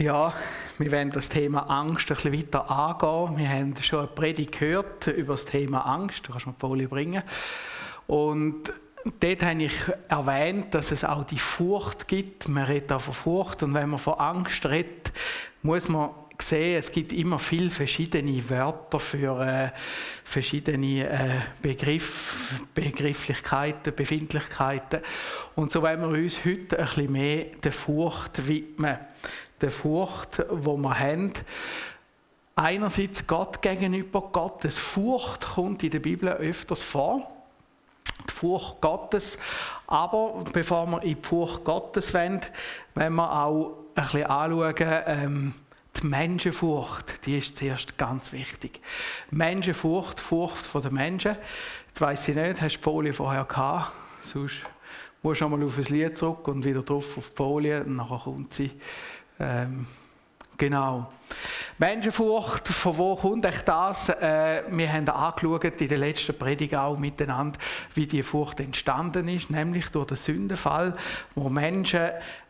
Ja, wir wollen das Thema Angst ein bisschen weiter angehen. Wir haben schon eine Predigt gehört über das Thema Angst. Du kannst mir die Folie bringen. Und dort habe ich erwähnt, dass es auch die Furcht gibt. Man redet auch von Furcht. Und wenn man von Angst redet, muss man sehen, es gibt immer viele verschiedene Wörter für verschiedene Begrifflichkeiten, Befindlichkeiten. Und so wollen wir uns heute ein bisschen mehr der Furcht widmen. Der Furcht, die wir haben. Einerseits Gott gegenüber. Gottes Furcht kommt in der Bibel öfters vor. Die Furcht Gottes. Aber bevor wir in die Furcht Gottes wollen, wollen wir auch ein bisschen anschauen, die Menschenfurcht. Die ist zuerst ganz wichtig. Menschenfurcht, Furcht vor den Menschen. Das weiss ich nicht, hast du die Folie vorher gehabt? Sonst musst du einmal auf das Lied zurück und wieder drauf auf die Folie. Und nachher kommt sie. Genau. Menschenfurcht, von wo kommt euch das? Wir haben angeschaut in der letzten Predigt auch miteinander, wie die Furcht entstanden ist, nämlich durch den Sündenfall, wo Menschen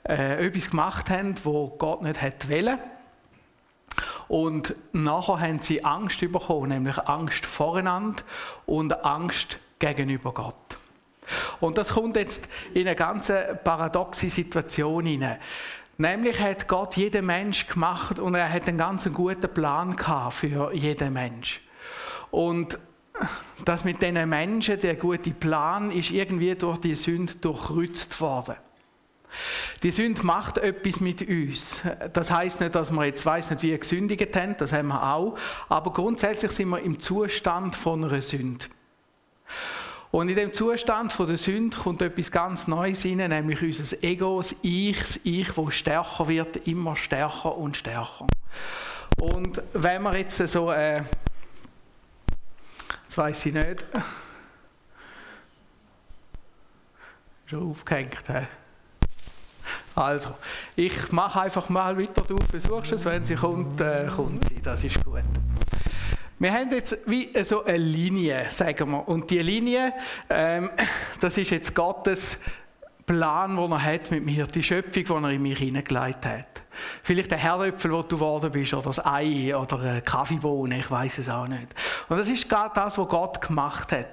etwas gemacht haben, was Gott nicht wollte. Und nachher haben sie Angst bekommen, nämlich Angst voreinander und Angst gegenüber Gott. Und das kommt jetzt in eine ganz paradoxe Situation hinein. Nämlich hat Gott jeden Mensch gemacht und er hat einen ganz guten Plan gehabt für jeden Mensch. Und das mit diesen Menschen, der gute Plan, ist irgendwie durch die Sünde durchkreuzt worden. Die Sünde macht etwas mit uns. Das heisst nicht, dass wir jetzt weiss nicht, wie wir gesündigt haben, das haben wir auch. Aber grundsätzlich sind wir im Zustand von einer Sünde. Und in dem Zustand von der Sünde kommt etwas ganz Neues rein, nämlich unser Ego, das Ich, das stärker wird, immer stärker und stärker. Und wenn wir jetzt so, das weiss ich nicht, schon aufgehängt haben. Also, ich mache einfach mal weiter, du versuchst es, wenn sie kommt, kommt sie, das ist gut. Wir haben jetzt wie so eine Linie, sagen wir. Und diese Linie, das ist jetzt Gottes Plan, den er hat mit mir, die Schöpfung, die er in mich hineingelegt hat. Vielleicht der Herdöpfel, wo du geworden bist, oder das Ei, oder eine Kaffeebohne, ich weiss es auch nicht. Und das ist gerade das, was Gott gemacht hat.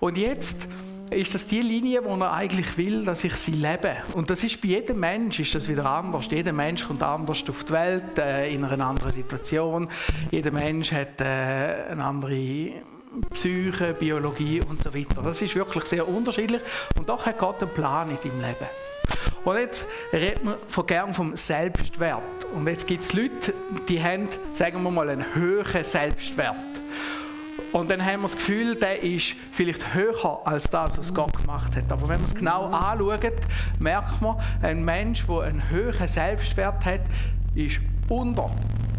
Und jetzt ist das die Linie, die er eigentlich will, dass ich sie lebe. Und das ist bei jedem Mensch ist das wieder anders. Jeder Mensch kommt anders auf die Welt, in einer anderen Situation. Jeder Mensch hat eine andere Psyche, Biologie und so weiter. Das ist wirklich sehr unterschiedlich. Und doch hat Gott einen Plan in deinem Leben. Und jetzt redet man gern vom Selbstwert. Und jetzt gibt es Leute, die haben, sagen wir mal, einen höheren Selbstwert. Und dann haben wir das Gefühl, der ist vielleicht höher als das, was Gott gemacht hat. Aber wenn man es genau anschaut, merkt man, ein Mensch, der einen höheren Selbstwert hat, ist unter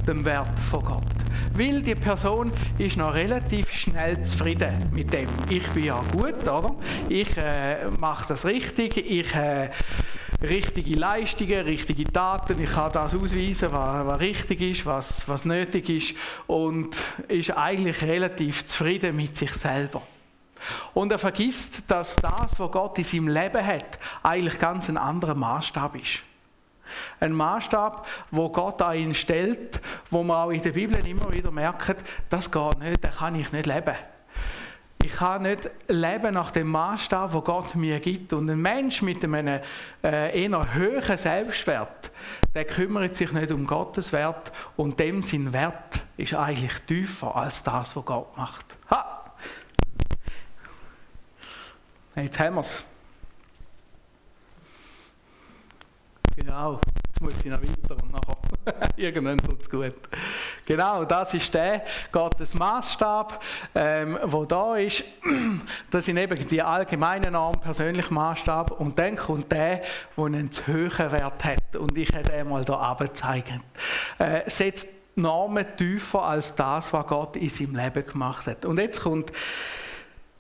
dem Wert von Gott. Weil die Person ist noch relativ schnell zufrieden mit dem. Ich bin ja gut, oder? Ich mache das richtig, ich richtige Leistungen, richtige Daten, ich kann das ausweisen, was richtig ist, was nötig ist und ist eigentlich relativ zufrieden mit sich selber. Und er vergisst, dass das, was Gott in seinem Leben hat, eigentlich ganz ein anderer Maßstab ist. Ein Maßstab, wo Gott an ihn stellt, wo man auch in der Bibel immer wieder merkt, das geht nicht, da kann ich nicht leben. Ich kann nicht leben nach dem Maßstab, den Gott mir gibt. Und ein Mensch mit einem eher höheren Selbstwert, der kümmert sich nicht um Gottes Wert und dem sein Wert ist eigentlich tiefer als das, was Gott macht. Ha! Jetzt haben wir es. Genau, jetzt muss ich noch weiter und nachher. Irgendwann tut es gut. Genau, das ist der Gottes Maßstab, der da ist. Das sind eben die allgemeinen Normen, persönlichen Maßstab. Und dann kommt der, der einen zu hohen Wert hat. Und ich habe den mal hier runtergezeigt. Setzt Normen tiefer als das, was Gott in seinem Leben gemacht hat. Und jetzt kommt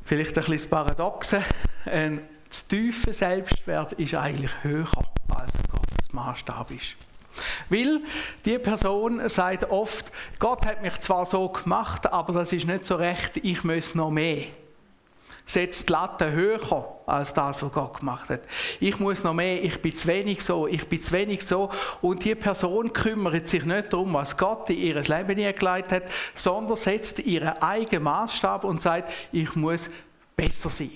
vielleicht ein bisschen das Paradoxe. Ein zu tiefer Selbstwert ist eigentlich höher als Gottes Maßstab ist. Weil die Person sagt oft, Gott hat mich zwar so gemacht, aber das ist nicht so recht, ich muss noch mehr. setzt die Latte höher als das, was Gott gemacht hat. Ich muss noch mehr, ich bin zu wenig so, ich bin zu wenig so. Und die Person kümmert sich nicht darum, was Gott in ihr Leben hineingelegt hat, sondern setzt ihren eigenen Maßstab und sagt, ich muss besser sein.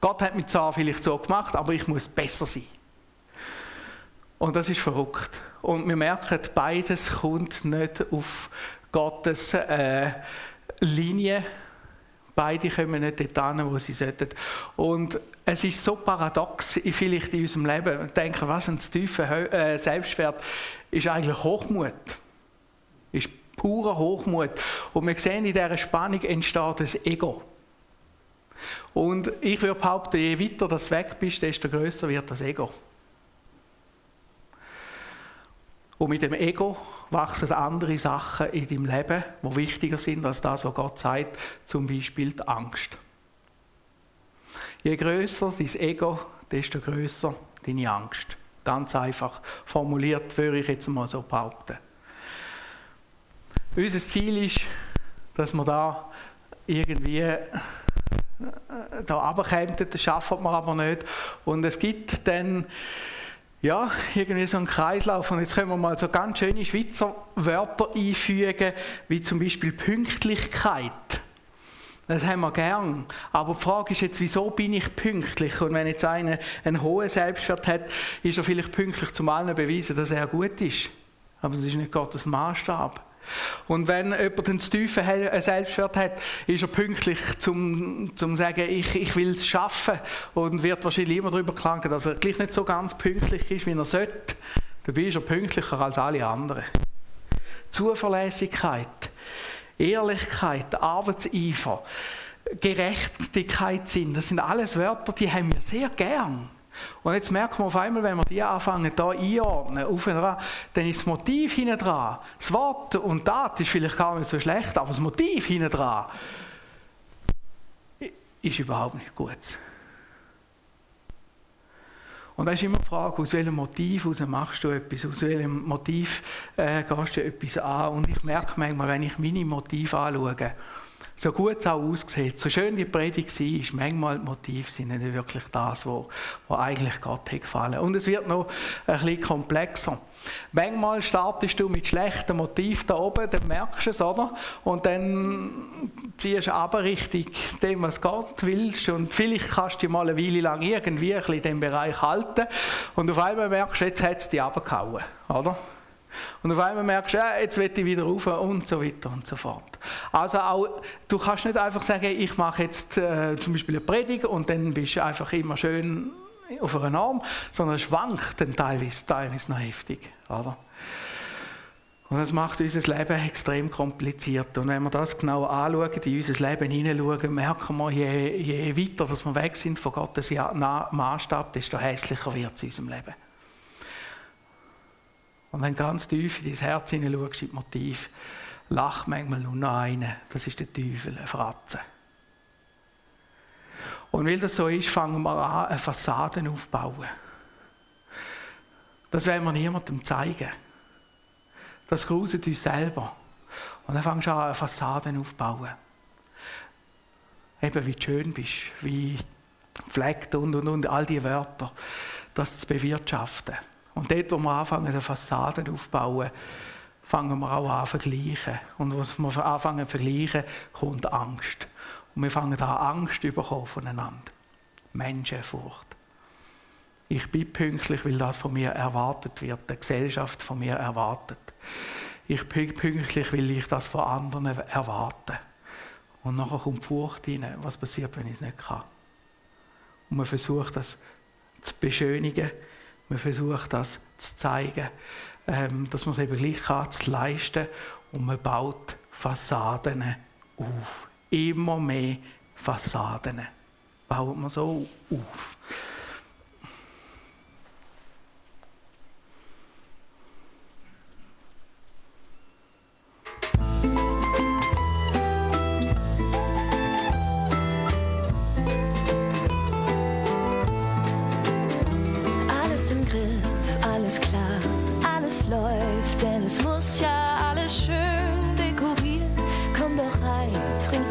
Gott hat mich zwar vielleicht so gemacht, aber ich muss besser sein. Und das ist verrückt. Und wir merken, beides kommt nicht auf Gottes Linie. Beide kommen nicht dort hin, wo sie sollten. Und es ist so paradox, vielleicht in unserem Leben, wir denken, was ein tiefer Selbstwert ist eigentlich Hochmut. Ist purer Hochmut. Und wir sehen, in dieser Spannung entsteht das Ego. Und ich würde behaupten, je weiter das weg bist, desto grösser wird das Ego. Und mit dem Ego wachsen andere Sachen in deinem Leben, die wichtiger sind als das, was Gott sagt, zum Beispiel die Angst. Je grösser dein Ego, desto grösser deine Angst. Ganz einfach formuliert, würde ich jetzt mal so behaupten. Unser Ziel ist, dass wir da irgendwie da runterkommen, das schaffen wir aber nicht. Und es gibt dann ja, irgendwie so ein Kreislauf. Und jetzt können wir mal so ganz schöne Schweizer Wörter einfügen, wie zum Beispiel Pünktlichkeit. Das haben wir gern. Aber die Frage ist jetzt, wieso bin ich pünktlich? Und wenn jetzt einer einen hohen Selbstwert hat, ist er vielleicht pünktlich, zum allen beweisen, dass er gut ist. Aber das ist nicht Gottes Maßstab. Und wenn jemand einen zu tiefen Selbstwert hat, ist er pünktlich, zum sagen, ich will es schaffen, und wird wahrscheinlich immer darüber klagen, dass er gleich nicht so ganz pünktlich ist, wie er sollte. Dabei ist er pünktlicher als alle anderen. Zuverlässigkeit, Ehrlichkeit, Arbeitseifer, Gerechtigkeit, Sinn, das sind alles Wörter, die haben wir sehr gern. Und jetzt merken wir auf einmal, wenn wir die anfangen, hier einordnen, auf und dran, dann ist das Motiv hinten dran. Das Wort und Tat ist vielleicht gar nicht so schlecht, aber das Motiv hinten dran ist überhaupt nicht gut. Und da ist immer die Frage, aus welchem Motiv machst du etwas, aus welchem Motiv gehst du etwas an. Und ich merke manchmal, wenn ich meine Motive anschaue, so gut es auch aussieht, so schön die Predigt war, manchmal die Motive sind nicht wirklich das, was eigentlich Gott hat gefallen. Und es wird noch ein bisschen komplexer. Manchmal startest du mit schlechten Motiven da oben, dann merkst du es, oder? Und dann ziehst du aber richtig dem, was Gott willst. Und vielleicht kannst du dich mal eine Weile lang irgendwie ein bisschen in diesem Bereich halten. Und auf einmal merkst du, jetzt hat es dich runtergehauen, oder? Und auf einmal merkst du, ja, jetzt will ich wieder rauf und so weiter und so fort. Also auch, du kannst nicht einfach sagen, ich mache jetzt zum Beispiel eine Predigt und dann bist du einfach immer schön auf einer Norm, sondern es schwankt dann teilweise noch heftig. Oder? Und das macht unser Leben extrem kompliziert. Und wenn wir das genau anschauen, in unser Leben hineinschauen, merken wir, je weiter dass wir weg sind von Gottes Maßstab, desto hässlicher wird es in unserem Leben. Und wenn du ganz tief in dein Herz hineinschaust, in das Motiv, lacht manchmal nur noch einer. Das ist der Teufel, ein Fratze. Und weil das so ist, fangen wir an, eine Fassade aufzubauen. Das wollen wir niemandem zeigen. Das gruselt uns selber. Und dann fängst du an, eine Fassade aufzubauen. Eben, wie du schön bist, wie gepflegt und, all diese Wörter, das zu bewirtschaften. Und dort, wo wir anfangen, eine Fassade aufzubauen, fangen wir auch an zu vergleichen. Und was wir anfangen zu vergleichen, kommt Angst. Und wir fangen an, Angst zu bekommen voneinander. Menschenfurcht. Ich bin pünktlich, weil das von mir erwartet wird, die Gesellschaft von mir erwartet. Ich bin pünktlich, weil ich das von anderen erwarte. Und nachher kommt die Furcht rein, was passiert, wenn ich es nicht kann. Und man versucht, das zu beschönigen. Man versucht, das zu zeigen, dass man es eben gleich kann, zu leisten. Und man baut Fassaden auf. Immer mehr Fassaden baut man so auf.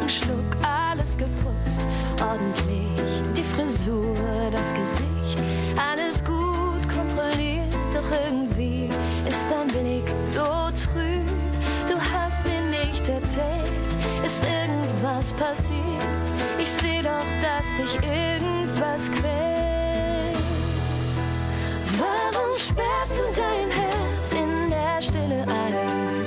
Schluck, alles geputzt, ordentlich. was passiert. Ich seh doch, dass dich irgendwas quält. Warum sperrst du dein Herz in der Stille ein?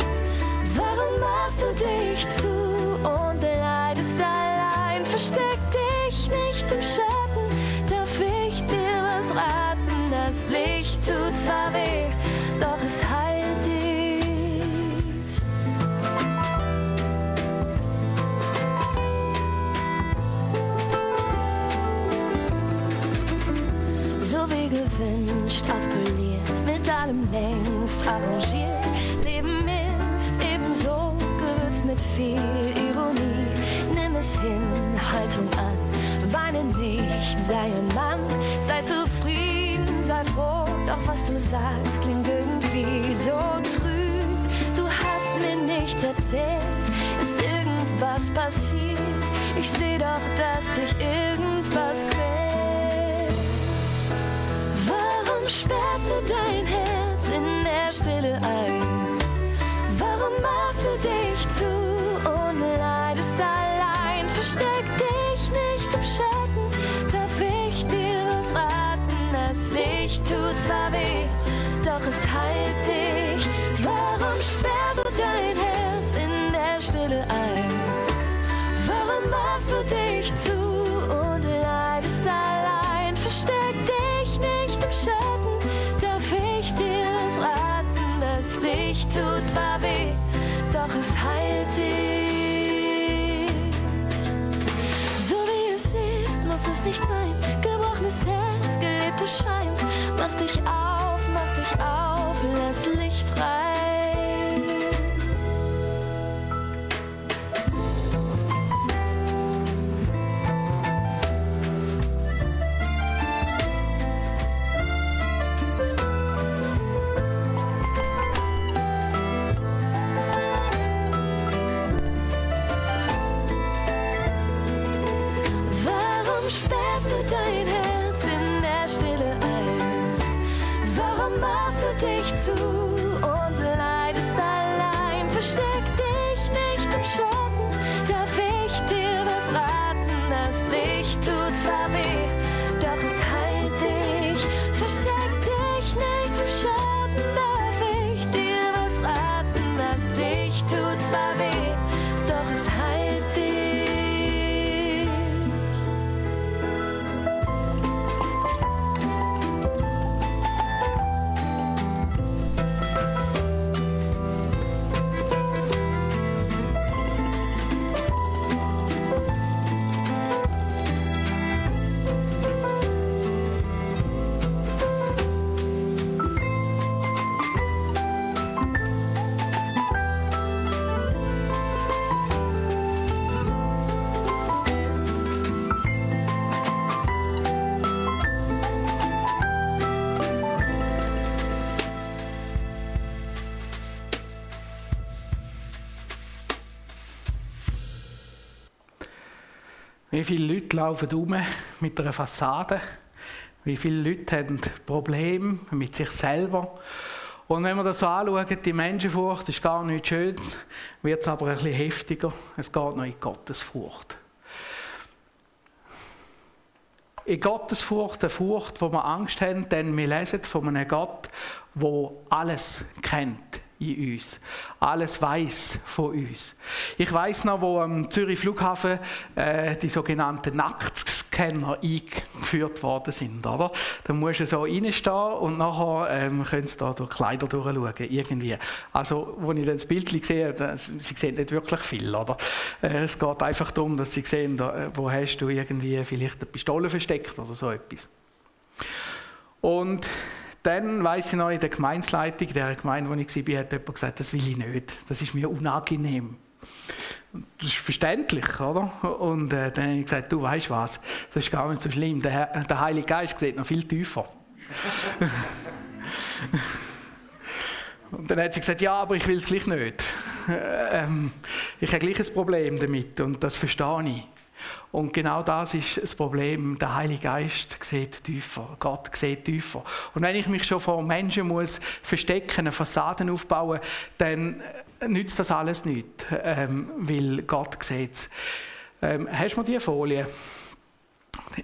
Warum machst du dich zu und leidest allein? Versteck dich nicht im Schatten, darf ich dir was raten? Das Licht tut zwar weh, doch es heilt dich. Gewünscht, aufpoliert, mit allem längst arrangiert. Leben ist ebenso gewürzt mit viel Ironie. Nimm es hin, Haltung an, weine nicht, sei ein Mann. Sei zufrieden, sei froh, doch was du sagst, klingt irgendwie so trüb. Du hast mir nichts erzählt, ist irgendwas passiert. Ich seh doch, dass dich irgendwas quält. Sperrst du dein Herz in der Stille ein? Warum machst du dich zu und leidest allein? Versteck dich nicht im Schatten, darf ich dir was raten? Das Licht tut zwar weh, doch es heilt dich. Warum sperrst du dein Herz in der Stille ein? Warum machst du dich zu und leidest allein? Versteck dich nicht im Schatten. Ich tut zwar weh, doch es heilt dich. So wie es ist, muss es nicht sein. Gebrochenes Herz, gelebter Schein. Mach dich auf, lass Licht und leidest allein. Versteck dich nicht im Schatten, darf ich dir was raten? Das Licht tut zwar weh, doch es heilt dich. Versteck dich nicht im Schatten, darf ich dir was raten? Das Licht tut zwar weh, doch es heilt dich. Wie viele Leute laufen rum mit einer Fassade? Wie viele Leute haben Probleme mit sich selber? Und wenn wir das so anschauen, die Menschenfurcht ist gar nichts Schönes, wird es aber ein bisschen heftiger. Es geht noch in Gottesfurcht. In Gottesfurcht, eine Furcht, wo wir Angst haben, denn wir lesen von einem Gott, der alles kennt. In uns. Alles weiss von uns. Ich weiss noch, wo am Zürich Flughafen die sogenannten Nacktscanner eingeführt worden sind. Oder? Da musst du so reinstehen und nachher könntest du da durch Kleider durchschauen. Irgendwie. Also, als ich das Bild sehe, sie sehen nicht wirklich viel. Oder? Es geht einfach darum, dass sie sehen, wo hast du irgendwie vielleicht eine Pistole versteckt oder so etwas. Und dann weiss ich noch, in der Gemeindeleitung, der Gemeinde, wo ich war, hat jemand gesagt, das will ich nicht, das ist mir unangenehm. Das ist verständlich, oder? Und dann habe ich gesagt, du weisst was, das ist gar nicht so schlimm, der Heilige Geist sieht noch viel tiefer. Und dann hat sie gesagt, ja, aber ich will es gleich nicht. Ich habe gleich ein Problem damit und das verstehe ich. Und genau das ist das Problem, der Heilige Geist sieht tiefer, Gott sieht tiefer. Und wenn ich mich schon vor Menschen muss verstecken, eine Fassade aufbauen, dann nützt das alles nichts, weil Gott sieht es. Hast du die Folie?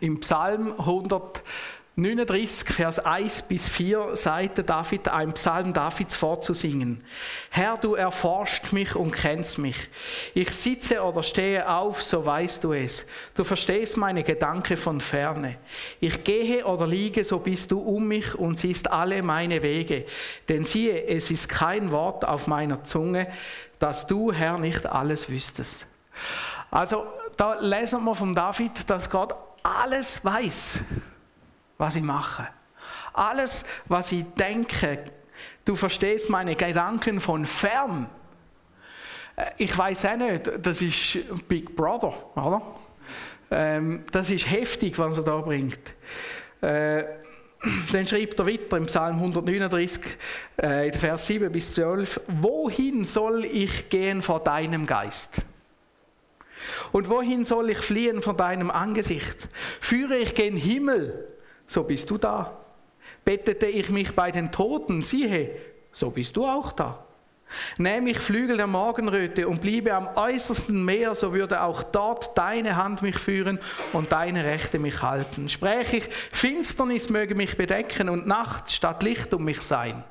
Im Psalm 139, Vers 1 bis 4, sagte David, ein Psalm Davids vorzusingen. Herr, du erforscht mich und kennst mich. Ich sitze oder stehe auf, so weißt du es. Du verstehst meine Gedanken von ferne. Ich gehe oder liege, so bist du um mich und siehst alle meine Wege. Denn siehe, es ist kein Wort auf meiner Zunge, dass du, Herr, nicht alles wüsstest. Also, da lesen wir von David, dass Gott alles weiß, was ich mache. Alles, was ich denke. Du verstehst meine Gedanken von fern. Ich weiß auch nicht, das ist Big Brother, oder? Das ist heftig, was er da bringt. Dann schreibt er weiter im Psalm 139, in Vers 7 bis 12, wohin soll ich gehen vor deinem Geist? Und wohin soll ich fliehen vor deinem Angesicht? Führe ich gen Himmel, so bist du da. Bettete ich mich bei den Toten, siehe, so bist du auch da. Nähm ich Flügel der Morgenröte und bliebe am äußersten Meer, so würde auch dort deine Hand mich führen und deine Rechte mich halten. Spräche ich, Finsternis möge mich bedecken und Nacht statt Licht um mich sein.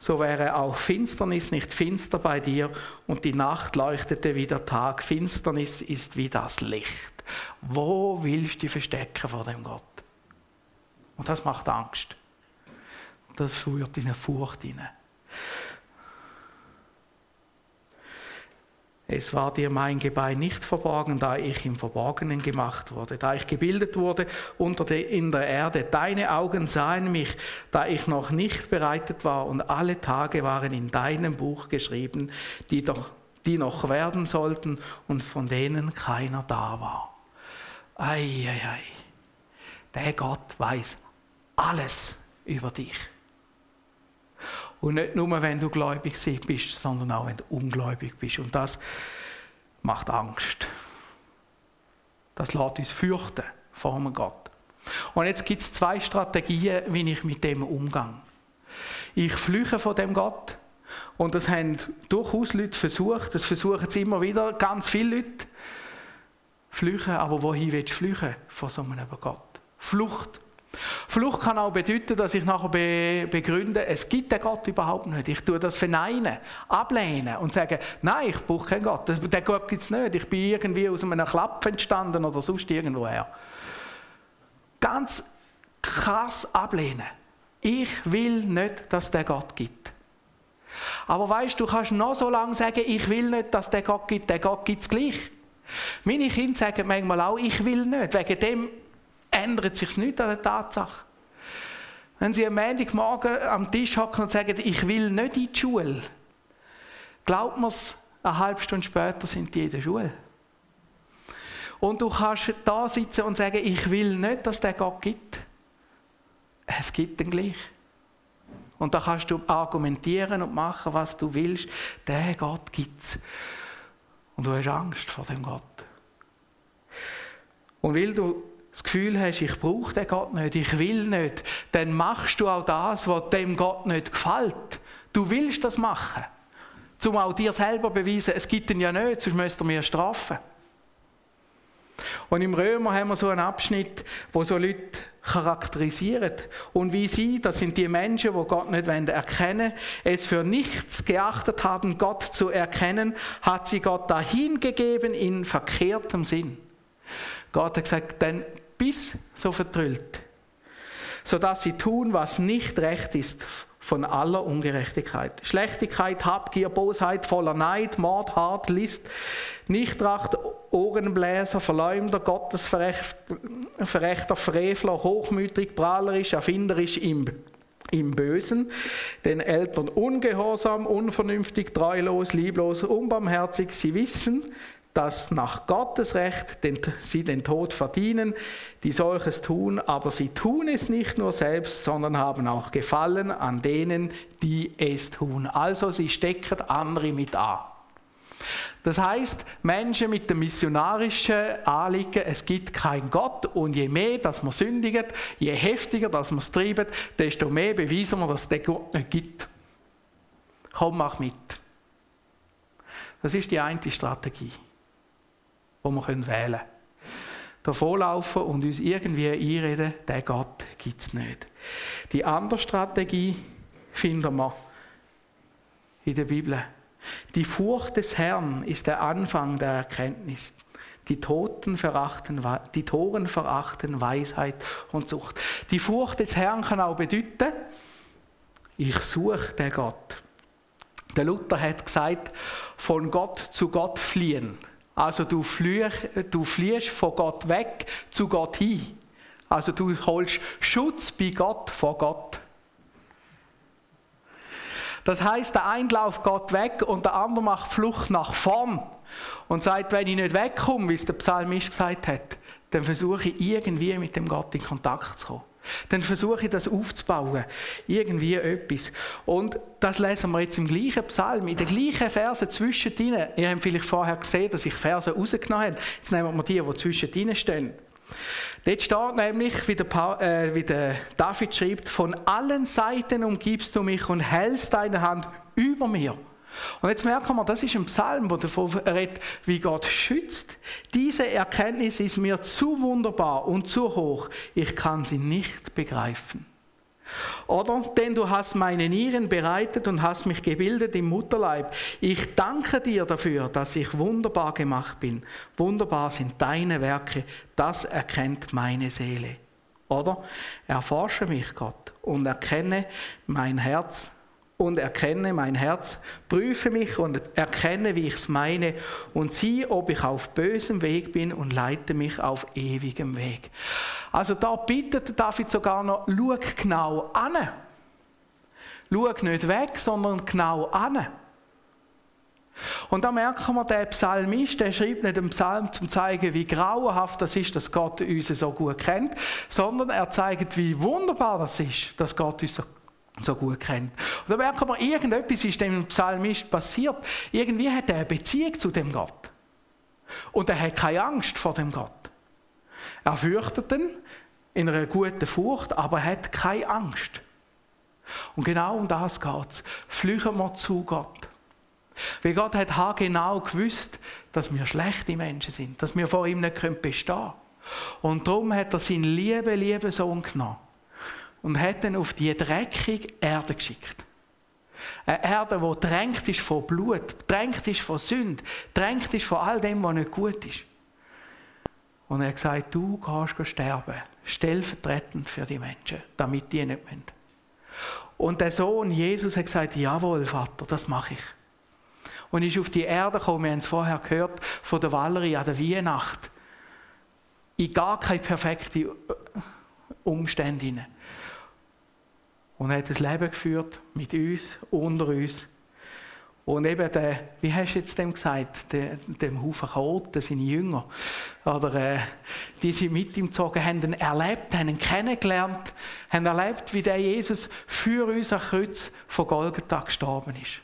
So wäre auch Finsternis nicht finster bei dir und die Nacht leuchtete wie der Tag. Finsternis ist wie das Licht. Wo willst du dich verstecken vor dem Gott? Und das macht Angst. Das führt in eine Furcht hinein. Es war dir mein Gebein nicht verborgen, da ich im Verborgenen gemacht wurde, da ich gebildet wurde in der Erde. Deine Augen sahen mich, da ich noch nicht bereitet war und alle Tage waren in deinem Buch geschrieben, die noch werden sollten und von denen keiner da war. Ei, ei, ei. Der Gott weiß alles über dich. Und nicht nur, wenn du gläubig bist, sondern auch, wenn du ungläubig bist. Und das macht Angst. Das lässt uns fürchten vor dem Gott. Und jetzt gibt es zwei Strategien, wie ich mit dem umgehe. Ich flüche von dem Gott. Und das haben durchaus Leute versucht. Das versuchen es immer wieder, ganz viele Leute. Flüchen, aber wohin willst du flüchen von so einem Gott? Flucht. Flucht kann auch bedeuten, dass ich nachher begründe, es gibt den Gott überhaupt nicht. Ich tue das verneinen, ablehnen und sage, nein, ich brauche keinen Gott. Den Gott gibt es nicht. Ich bin irgendwie aus einem Klapf entstanden oder sonst irgendwoher. Ganz krass ablehnen. Ich will nicht, dass der Gott gibt. Aber weißt du, du kannst noch so lange sagen, ich will nicht, dass der Gott gibt. Der Gott gibt es gleich. Meine Kinder sagen manchmal auch, ich will nicht. Wegen dem ändert sich nichts an der Tatsache. Wenn sie am Montagmorgen am Tisch hocken und sagen, ich will nicht in die Schule, glaubt mir es, eine halbe Stunde später sind die in der Schule. Und du kannst da sitzen und sagen, ich will nicht, dass der Gott gibt. Es gibt ihn gleich. Und da kannst du argumentieren und machen, was du willst. Der Gott gibt es. Und du hast Angst vor dem Gott. Und weil du das Gefühl hast, ich brauche den Gott nicht, ich will nicht, dann machst du auch das, was dem Gott nicht gefällt. Du willst das machen, um auch dir selber zu beweisen, es gibt ihn ja nicht, sonst müsst ihr mir strafen. Und im Römer haben wir so einen Abschnitt, wo so Leute charakterisieren. Und wie sie, das sind die Menschen, die Gott nicht erkennen wollen, es für nichts geachtet haben, Gott zu erkennen, hat sie Gott dahingegeben in verkehrtem Sinn. Gott hat gesagt, dann bis so vertrüllt, sodass sie tun, was nicht recht ist von aller Ungerechtigkeit. Schlechtigkeit, Habgier, Bosheit, voller Neid, Mord, Hart, List, Nichtracht, Ohrenbläser, Verleumder, Gottesverächter, Frevler, hochmütig, prahlerisch, erfinderisch im Bösen, den Eltern ungehorsam, unvernünftig, treulos, lieblos, unbarmherzig. Sie wissen, dass nach Gottes Recht sie den Tod verdienen, die solches tun, aber sie tun es nicht nur selbst, sondern haben auch Gefallen an denen, die es tun. Also sie stecken andere mit an. Das heißt, Menschen mit dem missionarischen Anliegen, es gibt keinen Gott und je mehr, dass man sündigt, je heftiger, dass man es treibt, desto mehr beweisen wir, dass es den Gott nicht gibt. Komm, mach mit. Das ist die eine Strategie. wo wir wählen können. Davonlaufen und uns irgendwie einreden, diesen Gott gibt es nicht. Die andere Strategie finden wir in der Bibel. Die Furcht des Herrn ist der Anfang der Erkenntnis. Die Toren verachten Weisheit und Zucht. Die Furcht des Herrn kann auch bedeuten, ich suche den Gott. Der Luther hat gesagt, von Gott zu Gott fliehen. Also du fliehst von Gott weg zu Gott hin. Also du holst Schutz bei Gott vor Gott. Das heisst, der eine läuft Gott weg und der andere macht Flucht nach vorn und sagt, wenn ich nicht wegkomme, wie es der Psalmist gesagt hat, dann versuche ich irgendwie mit dem Gott in Kontakt zu kommen. Dann versuche ich das aufzubauen, irgendwie etwas. Und das lesen wir jetzt im gleichen Psalm, in den gleichen Versen zwischendrin. Ihr habt vielleicht vorher gesehen, dass ich Verse rausgenommen habe. Jetzt nehmen wir die zwischendrin stehen. Dort steht nämlich, wie der David schreibt, von allen Seiten umgibst du mich und hältst deine Hand über mir. Und jetzt merken wir, das ist ein Psalm, der davon redet, wie Gott schützt. Diese Erkenntnis ist mir zu wunderbar und zu hoch. Ich kann sie nicht begreifen. Oder, denn du hast meine Nieren bereitet und hast mich gebildet im Mutterleib. Ich danke dir dafür, dass ich wunderbar gemacht bin. Wunderbar sind deine Werke, das erkennt meine Seele. Oder, erforsche mich, Gott, und erkenne mein Herz, prüfe mich und erkenne, wie ich es meine und sieh, ob ich auf bösem Weg bin und leite mich auf ewigem Weg. Also da bittet David sogar noch, schau genau an. Schau nicht weg, sondern genau an. Und da merken wir, der Psalmist, der schreibt nicht einen Psalm, um zu zeigen, wie grauenhaft das ist, dass Gott uns so gut kennt, sondern er zeigt, wie wunderbar das ist, dass Gott uns so gut kennt. Und da merken wir, irgendetwas ist dem Psalmist passiert. Irgendwie hat er eine Beziehung zu dem Gott. Und er hat keine Angst vor dem Gott. Er fürchtet ihn in einer guten Furcht, aber er hat keine Angst. Und genau um das geht es. Flüchen wir zu Gott. Weil Gott hat haargenau gewusst, dass wir schlechte Menschen sind, dass wir vor ihm nicht bestehen können. Und darum hat er seinen lieben Sohn genommen. Und hat ihn auf die dreckige Erde geschickt. Eine Erde, die drängt ist von Blut, drängt ist von Sünde, drängt ist von all dem, was nicht gut ist. Und er hat gesagt, du kannst sterben, stellvertretend für die Menschen, damit die nicht müssen. Und der Sohn Jesus hat gesagt, jawohl Vater, das mache ich. Und ist auf die Erde gekommen, wir haben es vorher gehört, von der Valerie an der Weihnacht. In gar keine perfekten Umstände hinein. Und er hat ein Leben geführt, mit uns, unter uns. Und eben, wie hast du jetzt dem gesagt, dem Haufen Chaoten, seine Jünger, oder die sie mit ihm gezogen haben, ihn erlebt, haben ihn kennengelernt, haben erlebt, wie der Jesus für uns am Kreuz von Golgatha gestorben ist.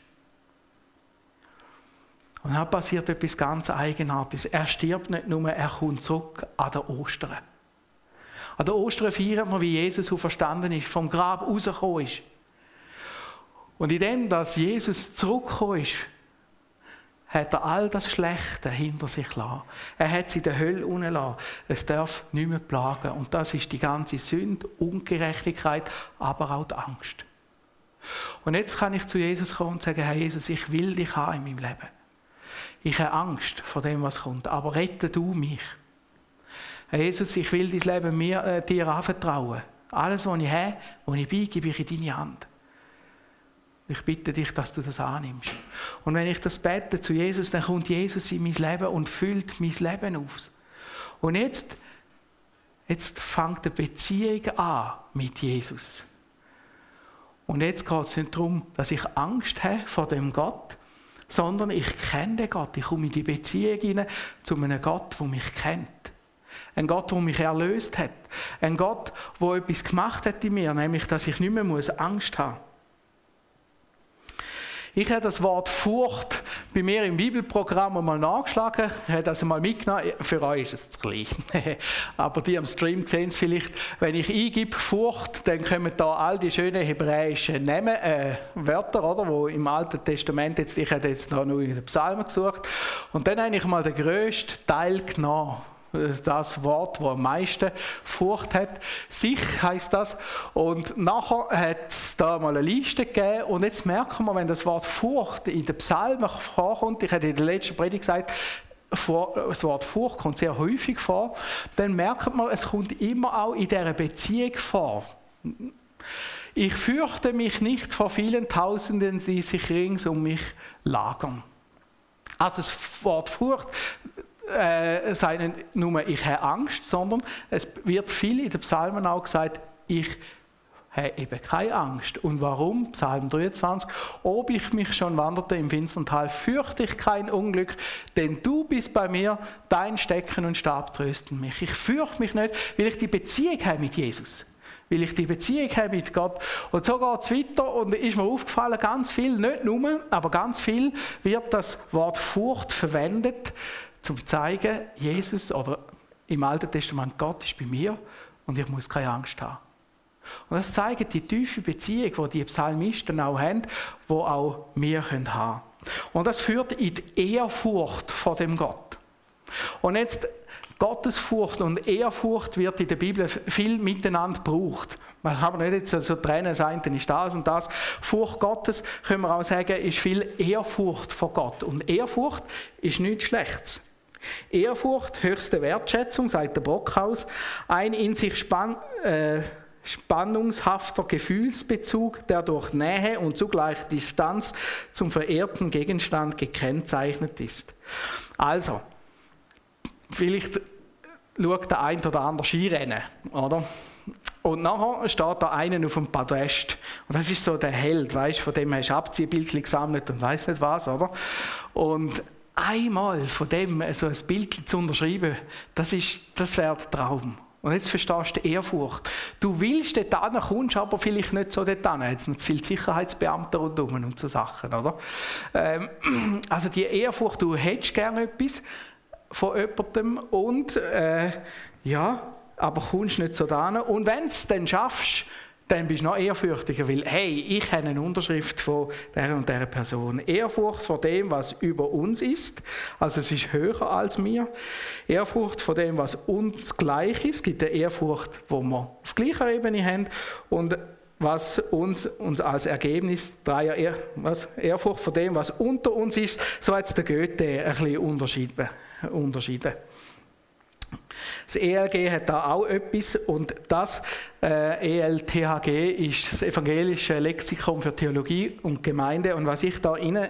Und dann passiert etwas ganz Eigenartiges. Er stirbt nicht nur, er kommt zurück an den Ostern. An den Ostern feiern wir, wie Jesus auferstanden ist, vom Grab rausgekommen ist. Und indem, dass Jesus zurückgekommen ist, hat er all das Schlechte hinter sich gelassen. Er hat sie in der Hölle unten gelassen. Es darf nicht mehr plagen. Und das ist die ganze Sünde, Ungerechtigkeit, aber auch die Angst. Und jetzt kann ich zu Jesus kommen und sagen, Herr Jesus, ich will dich haben in meinem Leben. Ich habe Angst vor dem, was kommt, aber rette du mich. Herr Jesus, ich will dein Leben dir anvertrauen. Alles, was ich habe, was ich bin, gebe ich in deine Hand. Ich bitte dich, dass du das annimmst. Und wenn ich das bete zu Jesus, dann kommt Jesus in mein Leben und füllt mein Leben aus. Und jetzt fängt die Beziehung an mit Jesus. Und jetzt geht es nicht darum, dass ich Angst habe vor dem Gott, sondern ich kenne den Gott. Ich komme in die Beziehung hinein zu einem Gott, der mich kennt. Ein Gott, der mich erlöst hat. Ein Gott, der etwas gemacht hat in mir, nämlich, dass ich nicht mehr Angst haben muss. Ich habe das Wort Furcht bei mir im Bibelprogramm einmal nachgeschlagen. Ich habe das einmal mitgenommen. Für euch ist es das Gleiche. Aber die am Stream sehen es vielleicht. Wenn ich eingebe Furcht, dann kommen da all die schönen hebräischen Wörter, oder, die im Alten Testament, ich habe jetzt noch nur in den Psalmen gesucht. Und dann habe ich mal den grössten Teil genommen. Das Wort, das am meisten Furcht hat. Sich heisst das. Und nachher hat es da mal eine Liste gegeben. Und jetzt merken wir, wenn das Wort Furcht in den Psalmen vorkommt, ich hatte in der letzten Predigt gesagt, das Wort Furcht kommt sehr häufig vor, dann merkt man, es kommt immer auch in dieser Beziehung vor. Ich fürchte mich nicht vor vielen Tausenden, die sich rings um mich lagern. Also das Wort Furcht sei nicht nur, ich habe Angst, sondern es wird viel in den Psalmen auch gesagt, ich habe eben keine Angst. Und warum? Psalm 23. Ob ich mich schon wanderte im finstern Tal, fürchte ich kein Unglück, denn du bist bei mir, dein Stecken und Stab trösten mich. Ich fürchte mich nicht, weil ich die Beziehung habe mit Jesus. Weil ich die Beziehung habe mit Gott. Und so geht es weiter und ist mir aufgefallen, ganz viel, nicht nur, aber ganz viel wird das Wort Furcht verwendet, zum zu zeigen, Jesus oder im Alten Testament, Gott ist bei mir und ich muss keine Angst haben. Und das zeigt die tiefe Beziehung, die Psalmisten auch haben, die auch wir haben können. Und das führt in die Ehrfurcht vor dem Gott. Und jetzt, Gottesfurcht und Ehrfurcht wird in der Bibel viel miteinander gebraucht. Man kann nicht jetzt so trennen, das eine ist das und das. Furcht Gottes, können wir auch sagen, ist viel Ehrfurcht vor Gott. Und Ehrfurcht ist nichts Schlechtes. Ehrfurcht, höchste Wertschätzung, sagt der Brockhaus, ein in sich spannungshafter Gefühlsbezug, der durch Nähe und zugleich Distanz zum verehrten Gegenstand gekennzeichnet ist. Also, vielleicht schaut der ein oder andere Skirennen, oder? Und nachher steht da einer auf dem Podest. Und das ist so der Held, weißt, von dem hast du Abziehbildchen gesammelt und weiss nicht was, oder? Und einmal von dem so ein Bildchen zu unterschreiben, das wäre der Traum. Und jetzt verstehst du die Ehrfurcht. Du willst dort hin, kommst aber vielleicht nicht so dort hin. Jetzt noch zu viele Sicherheitsbeamte rundherum und so Sachen, oder? Also die Ehrfurcht, du hättest gerne etwas von jemandem und aber kommst nicht so dahin. Und wenn du es dann schaffst, dann bist du noch ehrfürchtiger, weil hey, ich habe eine Unterschrift von der und der Person. Ehrfurcht vor dem, was über uns ist, also es ist höher als mir. Ehrfurcht vor dem, was uns gleich ist, gibt eine Ehrfurcht, wo wir auf gleicher Ebene haben und was uns als Ergebnis Ehrfurcht vor dem, was unter uns ist, so hat es der Goethe ein bisschen unterschieden. Das ELG hat da auch etwas und das ELTHG ist das evangelische Lexikon für Theologie und Gemeinde. Und was ich da innen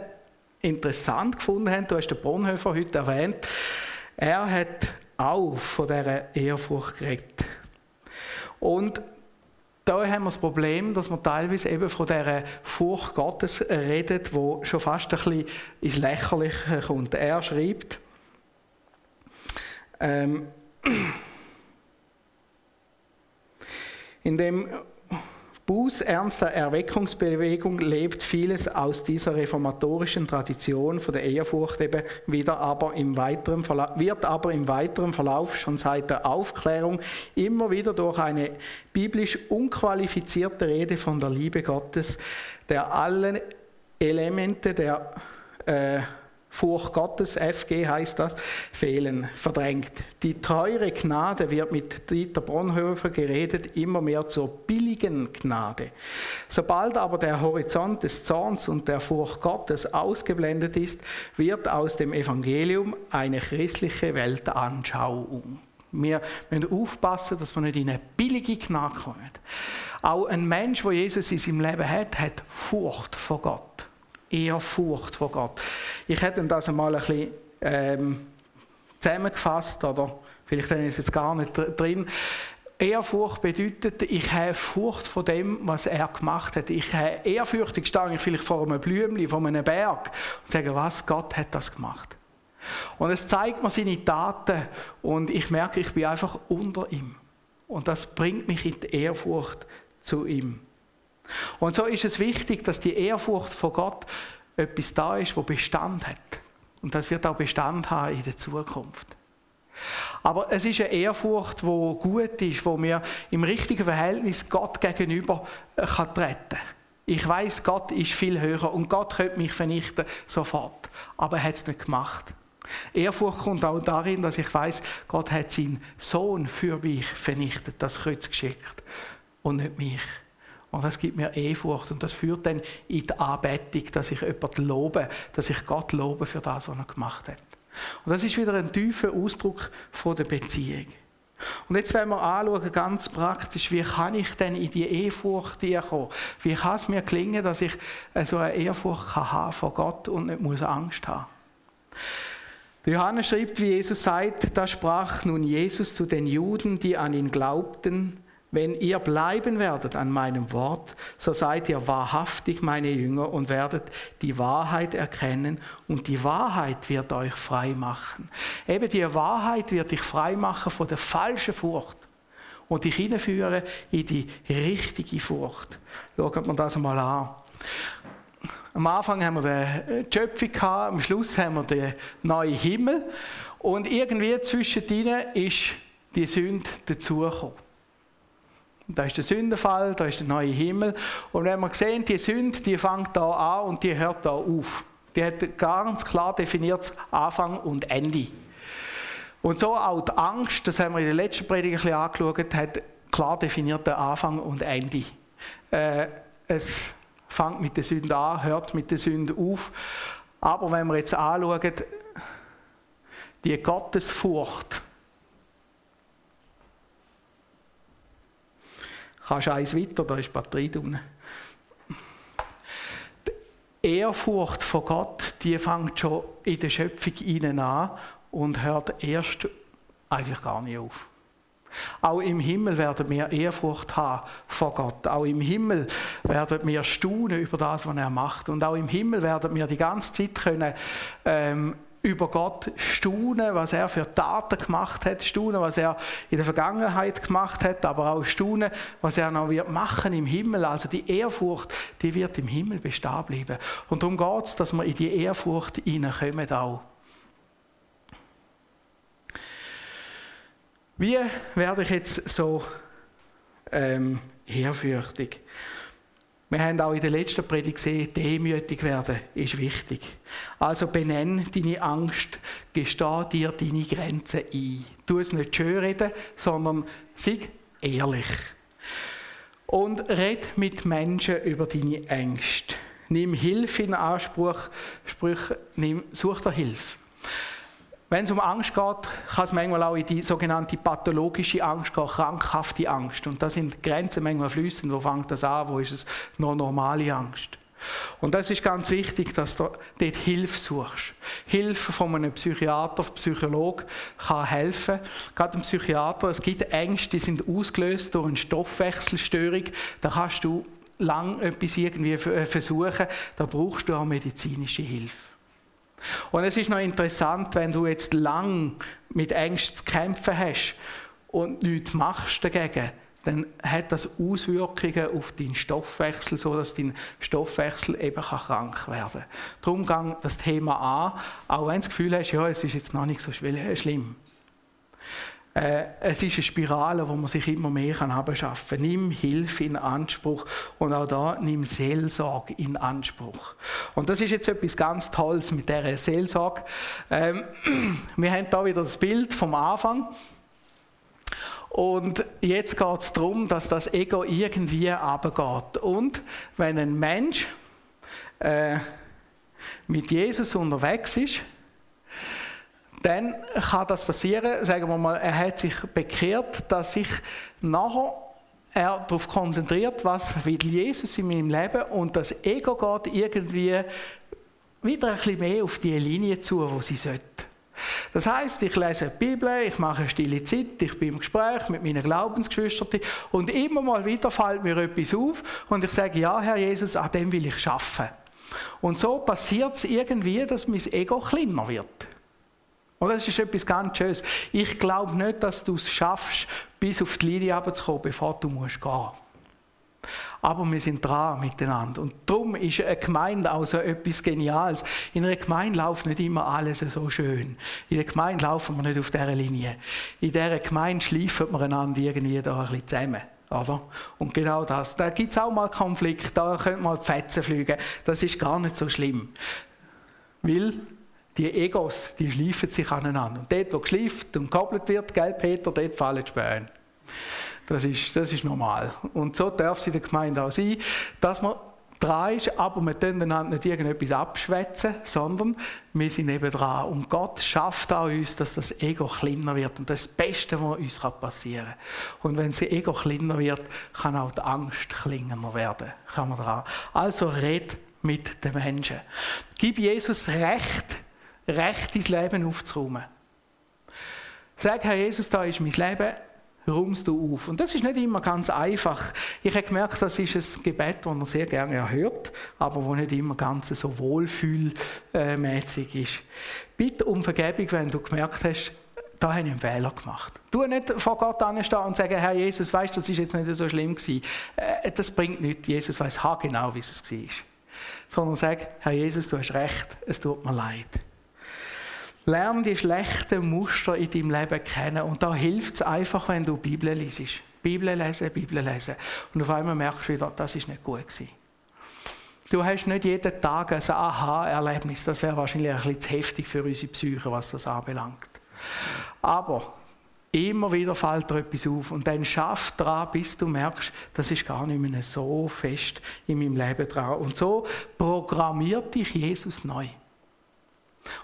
interessant gefunden habe, du hast den Bonhoeffer heute erwähnt, er hat auch von dieser Ehrfurcht geredet. Und da haben wir das Problem, dass man teilweise eben von dieser Furcht Gottes redet, die schon fast ein bisschen ins Lächerliche kommt. Er schreibt, in dem Buß ernster Erweckungsbewegung lebt vieles aus dieser reformatorischen Tradition von der Ehrfurcht eben wieder, wird aber im weiteren Verlauf schon seit der Aufklärung immer wieder durch eine biblisch unqualifizierte Rede von der Liebe Gottes, der alle Elemente der Furcht Gottes, FG heißt das, fehlen, verdrängt. Die teure Gnade wird mit Dieter Bonhoeffer geredet, immer mehr zur billigen Gnade. Sobald aber der Horizont des Zorns und der Furcht Gottes ausgeblendet ist, wird aus dem Evangelium eine christliche Weltanschauung. Wir müssen aufpassen, dass wir nicht in eine billige Gnade kommen. Auch ein Mensch, der Jesus in seinem Leben hat, hat Furcht vor Gott. Ehrfurcht vor Gott. Ich hätte das einmal ein bisschen zusammengefasst, oder vielleicht ist es jetzt gar nicht drin. Ehrfurcht bedeutet, ich habe Furcht vor dem, was er gemacht hat. Ich habe ehrfürchtig stehe ich vielleicht vor einem Blümchen, vor einem Berg und sage, was, Gott hat das gemacht. Und es zeigt mir seine Taten und ich merke, ich bin einfach unter ihm. Und das bringt mich in die Ehrfurcht zu ihm. Und so ist es wichtig, dass die Ehrfurcht vor Gott etwas da ist, das Bestand hat. Und das wird auch Bestand haben in der Zukunft. Aber es ist eine Ehrfurcht, die gut ist, wo wir im richtigen Verhältnis Gott gegenüber treten kann. Ich weiss, Gott ist viel höher und Gott könnte mich vernichten, sofort. Aber er hat es nicht gemacht. Ehrfurcht kommt auch darin, dass ich weiss, Gott hat seinen Sohn für mich vernichtet, das Kreuz geschickt und nicht mich. Und das gibt mir Ehrfurcht und das führt dann in die Anbetung, dass ich jemanden lobe, dass ich Gott lobe für das, was er gemacht hat. Und das ist wieder ein tiefer Ausdruck von der Beziehung. Und jetzt wollen wir anschauen, ganz praktisch, wie kann ich denn in die Ehrfurcht kommen? Wie kann es mir gelingen, dass ich so eine Ehrfurcht haben vor Gott und nicht muss Angst haben? Der Johannes schreibt, wie Jesus sagt, da sprach nun Jesus zu den Juden, die an ihn glaubten, wenn ihr bleiben werdet an meinem Wort, so seid ihr wahrhaftig meine Jünger und werdet die Wahrheit erkennen und die Wahrheit wird euch frei machen. Eben die Wahrheit wird dich frei machen von der falschen Furcht und dich hineinführen in die richtige Furcht. Schaut man das einmal an. Am Anfang haben wir die Schöpfung gehabt, am Schluss haben wir den neuen Himmel und irgendwie zwischendrin ist die Sünde dazugekommen. Da ist der Sündenfall, da ist der neue Himmel. Und wenn wir sehen, die Sünde, die fängt da an und die hört da auf. Die hat ganz klar definiert Anfang und Ende. Und so auch die Angst, das haben wir in der letzten Predigt ein bisschen angeschaut, hat klar definiert den Anfang und Ende. Es fängt mit der Sünde an, hört mit der Sünde auf. Aber wenn wir jetzt anschauen, die Gottesfurcht, kannst du eins weiter, da ist die Batterie drin. Die Ehrfurcht von Gott, die fängt schon in der Schöpfung innen an und hört erst eigentlich gar nicht auf. Auch im Himmel werden wir Ehrfurcht haben vor Gott. Auch im Himmel werden wir staunen über das, was er macht. Und auch im Himmel werden wir die ganze Zeit können, über Gott staunen, was er für Taten gemacht hat, staunen, was er in der Vergangenheit gemacht hat, aber auch staunen, was er noch wird machen im Himmel. Also die Ehrfurcht, die wird im Himmel bestehen bleiben. Und darum geht es, dass wir in die Ehrfurcht hineinkommen auch. Wie werde ich jetzt so ehrfürchtig? Wir haben auch in der letzten Predigt gesehen, demütig werden ist wichtig. Also benenn deine Angst, gesteh dir deine Grenzen ein. Tu es nicht schönreden, sondern sei ehrlich. Und rede mit Menschen über deine Ängste. Nimm Hilfe in Anspruch, such dir Hilfe. Wenn es um Angst geht, kann es manchmal auch in die sogenannte pathologische Angst gehen, krankhafte Angst. Und da sind Grenzen manchmal fließend. Wo fängt das an? Wo ist es noch normale Angst? Und das ist ganz wichtig, dass du dort Hilfe suchst. Hilfe von einem Psychiater, Psychologe kann helfen. Gerade dem Psychiater, es gibt Ängste, die sind ausgelöst durch eine Stoffwechselstörung. Da kannst du lange etwas irgendwie versuchen. Da brauchst du auch medizinische Hilfe. Und es ist noch interessant, wenn du jetzt lang mit Ängsten zu kämpfen hast und nichts machst dagegen, dann hat das Auswirkungen auf deinen Stoffwechsel, sodass dein Stoffwechsel eben krank werden kann. Darum gang das Thema an, auch wenn du das Gefühl hast, ja, es ist jetzt noch nicht so schlimm. Es ist eine Spirale, wo man sich immer mehr herabschaffen kann. Nimm Hilfe in Anspruch und auch da nimm Seelsorge in Anspruch. Und das ist jetzt etwas ganz Tolles mit dieser Seelsorge. Wir haben hier wieder das Bild vom Anfang. Und jetzt geht es darum, dass das Ego irgendwie runtergeht. Und wenn ein Mensch mit Jesus unterwegs ist, dann kann das passieren, sagen wir mal, er hat sich bekehrt, dass sich nachher er darauf konzentriert, was will Jesus in meinem Leben und das Ego geht irgendwie wieder ein bisschen mehr auf die Linie zu, wo sie sollte. Das heisst, ich lese die Bibel, ich mache eine stille Zeit, ich bin im Gespräch mit meinen Glaubensgeschwistern und immer mal wieder fällt mir etwas auf und ich sage, ja Herr Jesus, an dem will ich arbeiten. Und so passiert es irgendwie, dass mein Ego kleiner wird. Und das ist etwas ganz Schönes. Ich glaube nicht, dass du es schaffst, bis auf die Linie runterzukommen, bevor du gehen musst. Aber wir sind dran miteinander. Und darum ist eine Gemeinde auch so etwas Geniales. In einer Gemeinde läuft nicht immer alles so schön. In der Gemeinde laufen wir nicht auf dieser Linie. In dieser Gemeinde schleifen wir einander irgendwie da ein bisschen zusammen. Oder? Und genau das. Da gibt es auch mal Konflikte, da können mal die Fetzen fliegen. Das ist gar nicht so schlimm. Weil die Egos, die schleifen sich aneinander. Und dort, wo geschleift und gekoppelt wird, gell Peter, dort fallen die Späne. Das ist normal. Und so darf es in der Gemeinde auch sein, dass man dran ist, aber wir tun einander nicht irgendetwas abschwätzen, sondern wir sind eben dran. Und Gott schafft auch uns, dass das Ego kleiner wird. Und das ist das Beste, was uns passieren kann. Und wenn das Ego kleiner wird, kann auch die Angst kleiner werden. Kann man dran. Also red mit den Menschen. Gib Jesus Recht, dein Leben aufzuräumen. Sag, Herr Jesus, da ist mein Leben, räumst du auf. Und das ist nicht immer ganz einfach. Ich habe gemerkt, das ist ein Gebet, das man sehr gerne erhört, aber das nicht immer ganz so wohlfühlmäßig ist. Bitte um Vergebung, wenn du gemerkt hast, da habe ich einen Fehler gemacht. Du nicht vor Gott anstehen und sagen, Herr Jesus, weißt du, das war jetzt nicht so schlimm. Das bringt nichts. Jesus weiss haargenau, wie es war. Sondern sag, Herr Jesus, du hast recht, es tut mir leid. Lern die schlechten Muster in deinem Leben kennen. Und da hilft es einfach, wenn du Bibel liest. Bibel lesen. Und auf einmal merkst du wieder, das war nicht gut gewesen. Du hast nicht jeden Tag ein Aha-Erlebnis. Das wäre wahrscheinlich ein bisschen zu heftig für unsere Psyche, was das anbelangt. Aber immer wieder fällt dir etwas auf. Und dann schaff dran, bis du merkst, das ist gar nicht mehr so fest in meinem Leben dran. Und so programmiert dich Jesus neu.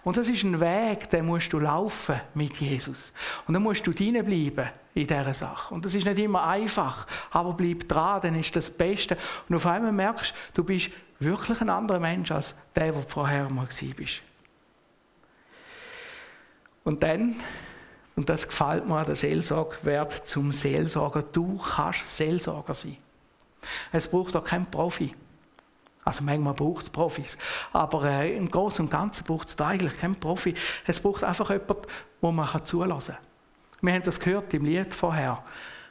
Und das ist ein Weg, den musst du laufen mit Jesus. Und dann musst du drinbleiben in dieser Sache. Und das ist nicht immer einfach, aber bleib dran, dann ist das Beste. Und auf einmal merkst du, du bist wirklich ein anderer Mensch als der, der vorher mal warst. Und dann, und das gefällt mir an der Seelsorge, werd zum Seelsorger. Du kannst Seelsorger sein. Es braucht auch keinen Profi. Also manchmal braucht es Profis, aber im Großen und Ganzen braucht es da eigentlich keinen Profi. Es braucht einfach jemanden, den man zulassen kann. Wir haben das gehört im Lied vorher.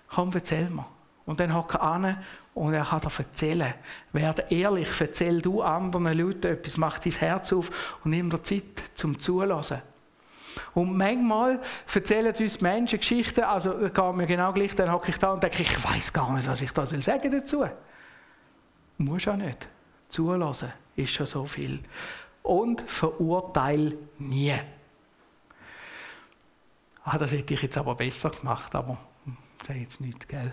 Komm, erzähl mir. Und dann hockt er an und er kann dir erzählen. Werde ehrlich, erzähl du anderen Leuten etwas, mach dein Herz auf und nimm dir Zeit zum Zulassen. Und manchmal erzählen uns Menschen Geschichten, also geht mir genau gleich, dann hocke ich da und denke, ich weiß gar nicht, was ich da dazu sagen soll. Muss auch nicht. Zulassen ist schon so viel. Und verurteile nie. Das hätte ich jetzt aber besser gemacht, aber das ist jetzt nicht, gell?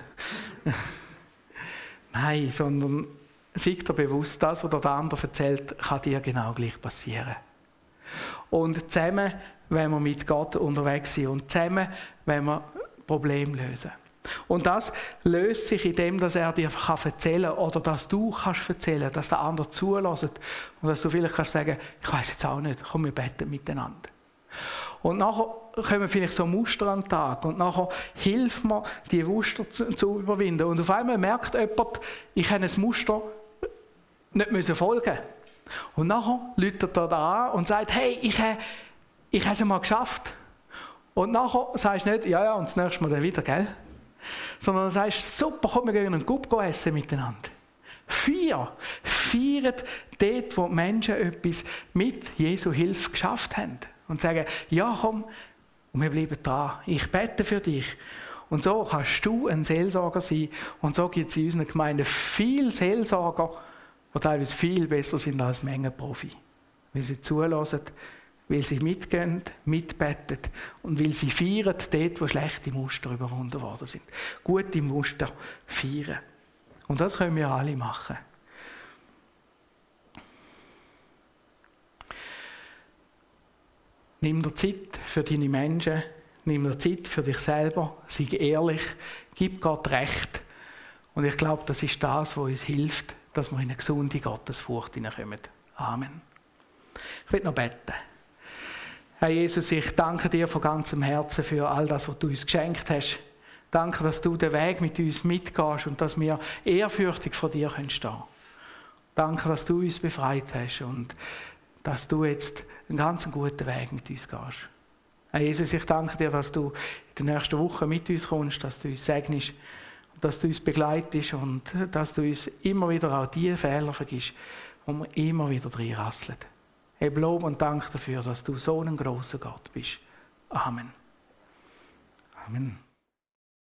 Nein, sondern sei dir bewusst, das, was dir der andere erzählt, kann dir genau gleich passieren. Und zusammen, wenn wir mit Gott unterwegs sind und zusammen, wenn wir Probleme lösen. Und das löst sich in dem, dass er dir erzählen kann oder dass du erzählen kannst, dass der andere zulässt und dass du vielleicht kannst sagen, ich weiss jetzt auch nicht, komm, wir beten miteinander. Und nachher kommen vielleicht so Muster an den Tag und nachher hilft mir, die Muster zu überwinden. Und auf einmal merkt jemand, ich habe ein Muster nicht folgen müssen. Und nachher läutet er da an und sagt, hey, ich habe es mal geschafft. Und nachher sagst du nicht, ja, und das nächste Mal dann wieder, gell? Sondern dann sagst du, super, komm, wir gehen einen Gup essen miteinander. Feiert dort, wo die Menschen etwas mit Jesu Hilfe geschafft haben. Und sagen, ja komm, und wir bleiben dran, ich bete für dich. Und so kannst du ein Seelsorger sein. Und so gibt es in unseren Gemeinden viele Seelsorger, die teilweise viel besser sind als Menge Profi. Weil sie zulassen, weil sie mitgehen, mitbeten und weil sie feiern, dort, wo schlechte Muster überwunden worden sind. Gute Muster feiern. Und das können wir alle machen. Nimm dir Zeit für deine Menschen, nimm dir Zeit für dich selber, sei ehrlich, gib Gott Recht. Und ich glaube, das ist das, was uns hilft, dass wir in eine gesunde Gottesfurcht hineinkommen. Amen. Ich will noch beten. Herr Jesus, ich danke dir von ganzem Herzen für all das, was du uns geschenkt hast. Danke, dass du den Weg mit uns mitgehst und dass wir ehrfürchtig vor dir stehen können. Danke, dass du uns befreit hast und dass du jetzt einen ganz guten Weg mit uns gehst. Herr Jesus, ich danke dir, dass du in der nächsten Woche mit uns kommst, dass du uns segnest dass du uns begleitest und dass du uns immer wieder auch die Fehler vergisst, wo wir immer wieder reinrasseln. Hab Lob und Dank dafür, dass du so ein grosser Gott bist. Amen. Amen.